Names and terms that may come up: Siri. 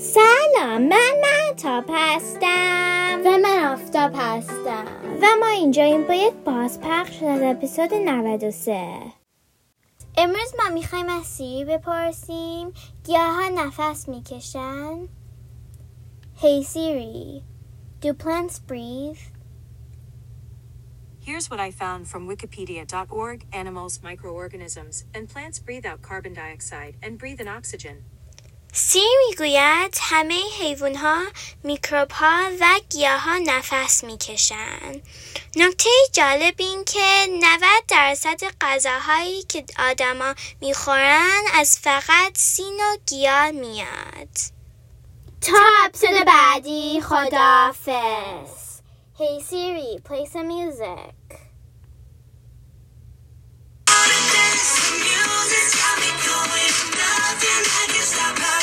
سلام، من مهتاب هستم. و من آفتاب هستم و ما اینجاییم با یک بازپخش از اپیزود 93. امروز ما میخوایم از سیری بپرسیم گیاها نفس میکشن؟ Hey Siri, do plants breathe? Here's what I found from wikipedia.org. Animals, microorganisms, and plants breathe out carbon dioxide and breathe in oxygen. سی میگوید همه حیوان‌ها، میکروب‌ها و گیاها نفس می‌کشند. نکته جالب این که 90% غذاهایی که آدم‌ها می‌خورن از فقط سین و گیاه میاد. تا اپیزود بعدی خداحافظ. Hey Siri, play some music. I've been dancing music, got me going, nothing I can stop.